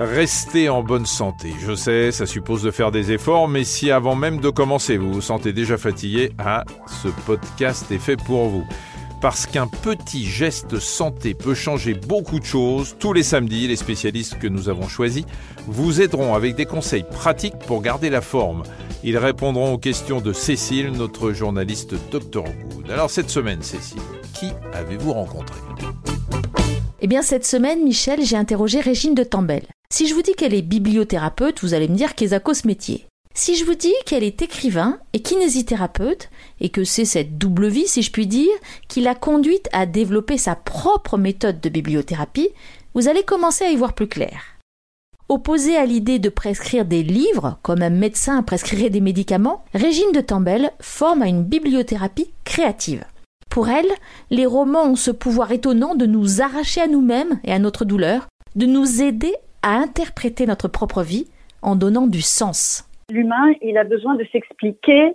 Restez en bonne santé. Je sais, ça suppose de faire des efforts, mais si avant même de commencer, vous vous sentez déjà fatigué, ce podcast est fait pour vous. Parce qu'un petit geste santé peut changer beaucoup de choses. Tous les samedis, les spécialistes que nous avons choisis vous aideront avec des conseils pratiques pour garder la forme. Ils répondront aux questions de Cécile, notre journaliste Dr. Good. Alors cette semaine, Cécile, qui avez-vous rencontré ? Eh bien cette semaine, Michel, j'ai interrogé Régine Detambel. Si je vous dis qu'elle est bibliothérapeute, vous allez me dire qu'est-ce que ce métier. Si je vous dis qu'elle est écrivain et kinésithérapeute, et que c'est cette double vie, si je puis dire, qui l'a conduite à développer sa propre méthode de bibliothérapie, vous allez commencer à y voir plus clair. Opposée à l'idée de prescrire des livres, comme un médecin prescrirait des médicaments, Régine Detambel forme à une bibliothérapie créative. Pour elle, les romans ont ce pouvoir étonnant de nous arracher à nous-mêmes et à notre douleur, de nous aider à interpréter notre propre vie en donnant du sens. L'humain, il a besoin de s'expliquer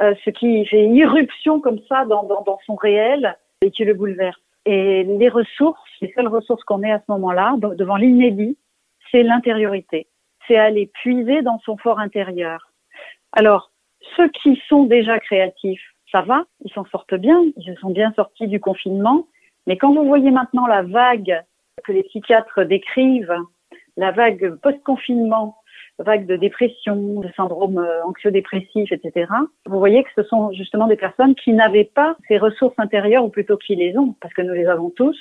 ce qui fait une irruption comme ça dans son réel et qui le bouleverse. Et les ressources, les seules ressources qu'on ait à ce moment-là, devant l'inédit, c'est l'intériorité. C'est aller puiser dans son fort intérieur. Alors, ceux qui sont déjà créatifs, ça va, ils s'en sortent bien, ils se sont bien sortis du confinement. Mais quand vous voyez maintenant la vague que les psychiatres décrivent, la vague post-confinement, vague de dépression, de syndrome anxio-dépressif, etc., vous voyez que ce sont justement des personnes qui n'avaient pas ces ressources intérieures, ou plutôt qui les ont, parce que nous les avons tous,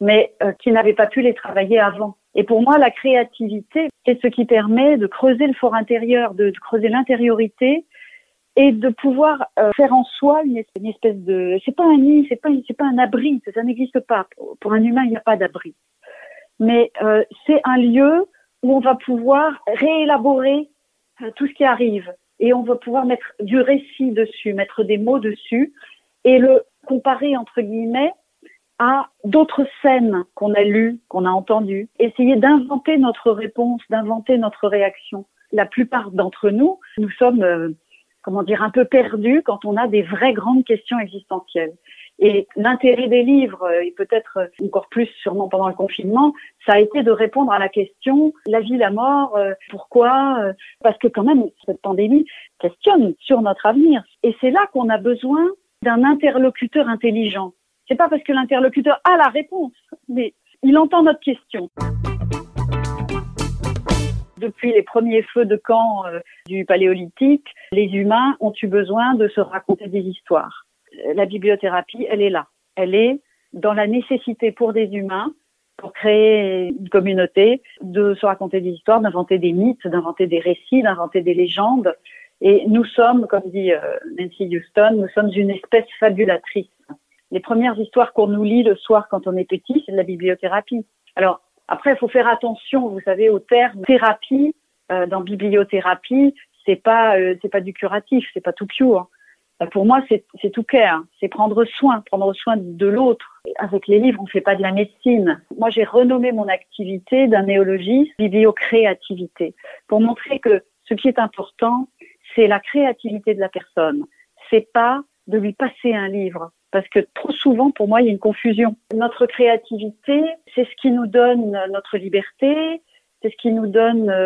mais qui n'avaient pas pu les travailler avant. Et pour moi, la créativité, c'est ce qui permet de creuser le fort intérieur, de creuser l'intériorité, et de pouvoir faire en soi une espèce de... C'est pas un nid, c'est pas un abri, ça n'existe pas. Pour un humain, il n'y a pas d'abri. Mais c'est un lieu où on va pouvoir réélaborer tout ce qui arrive. Et on va pouvoir mettre du récit dessus, mettre des mots dessus, et le comparer, entre guillemets, à d'autres scènes qu'on a lues, qu'on a entendues. Essayer d'inventer notre réponse, d'inventer notre réaction. La plupart d'entre nous, nous sommes... un peu perdu quand on a des vraies grandes questions existentielles. Et l'intérêt des livres, et peut-être encore plus sûrement pendant le confinement, ça a été de répondre à la question « La vie, la mort, pourquoi ?» Parce que quand même, cette pandémie questionne sur notre avenir. Et c'est là qu'on a besoin d'un interlocuteur intelligent. C'est pas parce que l'interlocuteur a la réponse, mais il entend notre question. Depuis les premiers feux de camp du Paléolithique, les humains ont eu besoin de se raconter des histoires. La bibliothérapie, elle est là. Elle est dans la nécessité pour des humains, pour créer une communauté, de se raconter des histoires, d'inventer des mythes, d'inventer des récits, d'inventer des légendes. Et nous sommes, comme dit Nancy Huston, nous sommes une espèce fabulatrice. Les premières histoires qu'on nous lit le soir quand on est petit, c'est de la bibliothérapie. Alors, après, il faut faire attention, vous savez, au terme thérapie, dans bibliothérapie, c'est pas du curatif, c'est pas tout cure. Pour moi, c'est tout care, c'est prendre soin de l'autre. Avec les livres, on fait pas de la médecine. Moi, j'ai renommé mon activité d'un néologiste bibliocréativité, pour montrer que ce qui est important, c'est la créativité de la personne. C'est pas de lui passer un livre. Parce que trop souvent, pour moi, il y a une confusion. Notre créativité, c'est ce qui nous donne notre liberté, c'est ce qui nous donne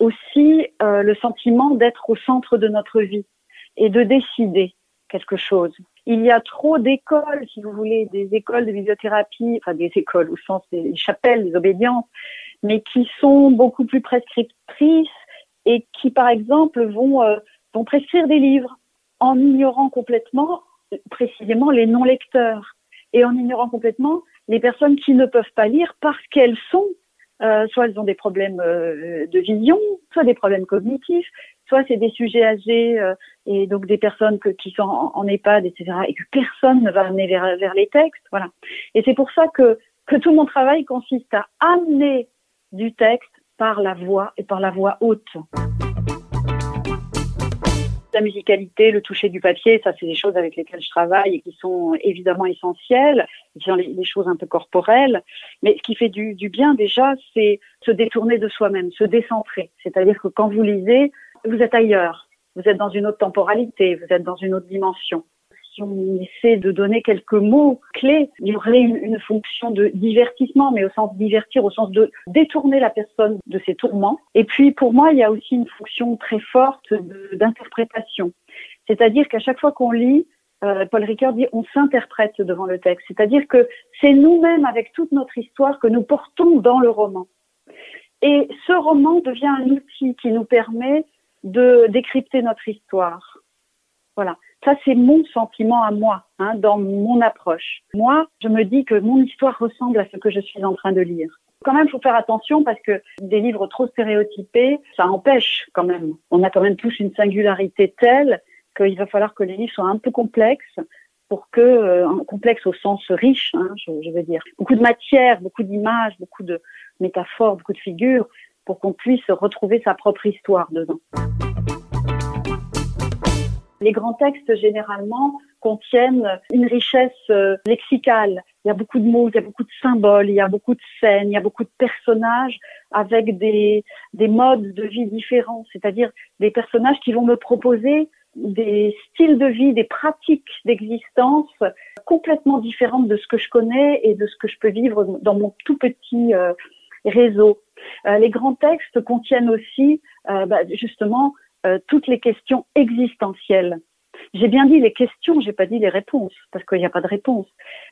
aussi le sentiment d'être au centre de notre vie et de décider quelque chose. Il y a trop d'écoles, si vous voulez, des écoles de bibliothérapie, enfin des écoles au sens des chapelles, des obédiences, mais qui sont beaucoup plus prescriptrices et qui, par exemple, vont prescrire des livres en ignorant complètement précisément les non-lecteurs et en ignorant complètement les personnes qui ne peuvent pas lire parce qu'elles sont soit elles ont des problèmes de vision, soit des problèmes cognitifs, soit c'est des sujets âgés et donc des personnes qui sont en EHPAD, etc. et que personne ne va amener vers les textes, voilà. Et c'est pour ça que tout mon travail consiste à amener du texte par la voix et par la voix haute. La musicalité, le toucher du papier, ça c'est des choses avec lesquelles je travaille et qui sont évidemment essentielles, qui sont les choses un peu corporelles, mais ce qui fait du bien déjà, c'est se détourner de soi-même, se décentrer, c'est-à-dire que quand vous lisez, vous êtes ailleurs, vous êtes dans une autre temporalité, vous êtes dans une autre dimension. si on essaie de donner quelques mots clés, il y aurait une fonction de divertissement, mais au sens divertir, au sens de détourner la personne de ses tourments. Et puis pour moi, il y a aussi une fonction très forte d'interprétation. C'est-à-dire qu'à chaque fois qu'on lit, Paul Ricoeur dit on s'interprète devant le texte. C'est-à-dire que c'est nous-mêmes avec toute notre histoire que nous portons dans le roman. Et ce roman devient un outil qui nous permet de décrypter notre histoire. Voilà. Ça, c'est mon sentiment à moi, hein, dans mon approche. Moi, je me dis que mon histoire ressemble à ce que je suis en train de lire. Quand même, il faut faire attention parce que des livres trop stéréotypés, ça empêche quand même. On a quand même tous une singularité telle qu'il va falloir que les livres soient un peu complexes pour que, complexes au sens riche, hein, je veux dire. Beaucoup de matière, beaucoup d'images, beaucoup de métaphores, beaucoup de figures pour qu'on puisse retrouver sa propre histoire dedans. Les grands textes, généralement, contiennent une richesse lexicale. Il y a beaucoup de mots, il y a beaucoup de symboles, il y a beaucoup de scènes, il y a beaucoup de personnages avec des modes de vie différents, c'est-à-dire des personnages qui vont me proposer des styles de vie, des pratiques d'existence complètement différentes de ce que je connais et de ce que je peux vivre dans mon tout petit réseau. Les grands textes contiennent aussi, justement, toutes les questions existentielles. J'ai bien dit les questions, j'ai pas dit les réponses, parce qu'il n'y a pas de réponse.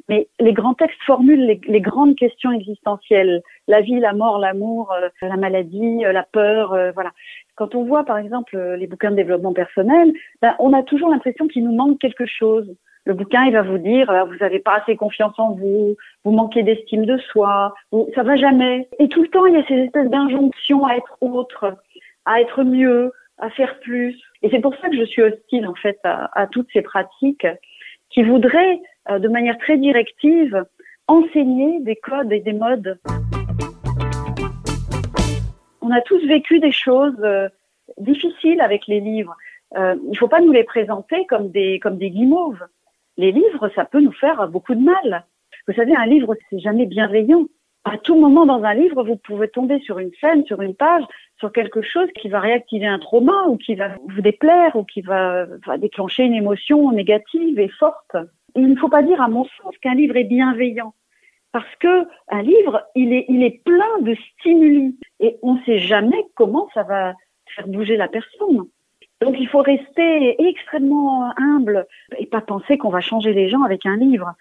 Mais les grands textes formulent les grandes questions existentielles. La vie, la mort, l'amour, la maladie, la peur, voilà. Quand on voit, par exemple, les bouquins de développement personnel, on a toujours l'impression qu'il nous manque quelque chose. Le bouquin, il va vous dire, vous n'avez pas assez confiance en vous, vous manquez d'estime de soi, ça va jamais. Et tout le temps, il y a ces espèces d'injonctions à être autre, à être mieux, à faire plus. Et c'est pour ça que je suis hostile, en fait, à toutes ces pratiques qui voudraient, de manière très directive, enseigner des codes et des modes. On a tous vécu des choses difficiles avec les livres. Il ne faut pas nous les présenter comme des guimauves. Les livres, ça peut nous faire beaucoup de mal. Vous savez, un livre, c'est jamais bienveillant. À tout moment dans un livre, vous pouvez tomber sur une scène, sur une page, sur quelque chose qui va réactiver un trauma ou qui va vous déplaire ou qui va déclencher une émotion négative et forte. Il ne faut pas dire, à mon sens, qu'un livre est bienveillant parce que un livre, il est plein de stimuli et on ne sait jamais comment ça va faire bouger la personne. Donc il faut rester extrêmement humble et pas penser qu'on va changer les gens avec un livre.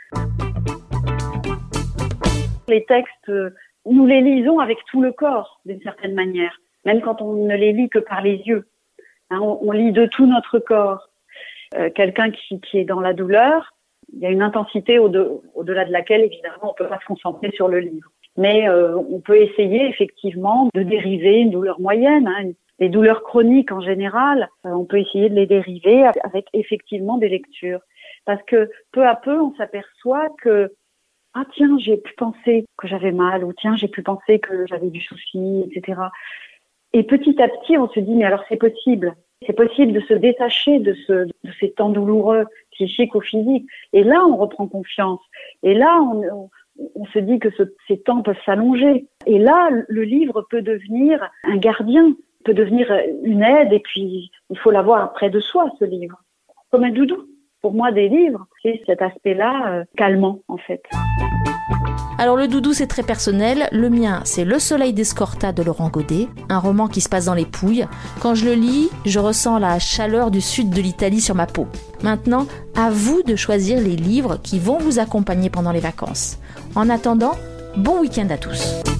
Les textes, nous les lisons avec tout le corps, d'une certaine manière, même quand on ne les lit que par les yeux. Hein, on lit de tout notre corps. Quelqu'un qui est dans la douleur, il y a une intensité au-delà de laquelle, évidemment, on peut pas se concentrer sur le livre. Mais on peut essayer, effectivement, de dériver une douleur moyenne, hein, les douleurs chroniques en général, on peut essayer de les dériver avec, effectivement, des lectures. Parce que, peu à peu, on s'aperçoit que « Ah tiens, j'ai pu penser que j'avais mal » ou « Tiens, j'ai pu penser que j'avais du souci », etc. Et petit à petit, on se dit « Mais alors c'est possible. C'est possible de se détacher de ces temps douloureux, psychiques ou physiques. » Et là, on reprend confiance. Et là, on se dit que ces temps peuvent s'allonger. Et là, le livre peut devenir un gardien, peut devenir une aide. Et puis, il faut l'avoir près de soi, ce livre. Comme un doudou. Pour moi, des livres, c'est cet aspect-là calmant, en fait. Alors le doudou, c'est très personnel. Le mien, c'est Le Soleil d'Escorta de Laurent Gaudé, un roman qui se passe dans les Pouilles. Quand je le lis, je ressens la chaleur du sud de l'Italie sur ma peau. Maintenant, à vous de choisir les livres qui vont vous accompagner pendant les vacances. En attendant, bon week-end à tous.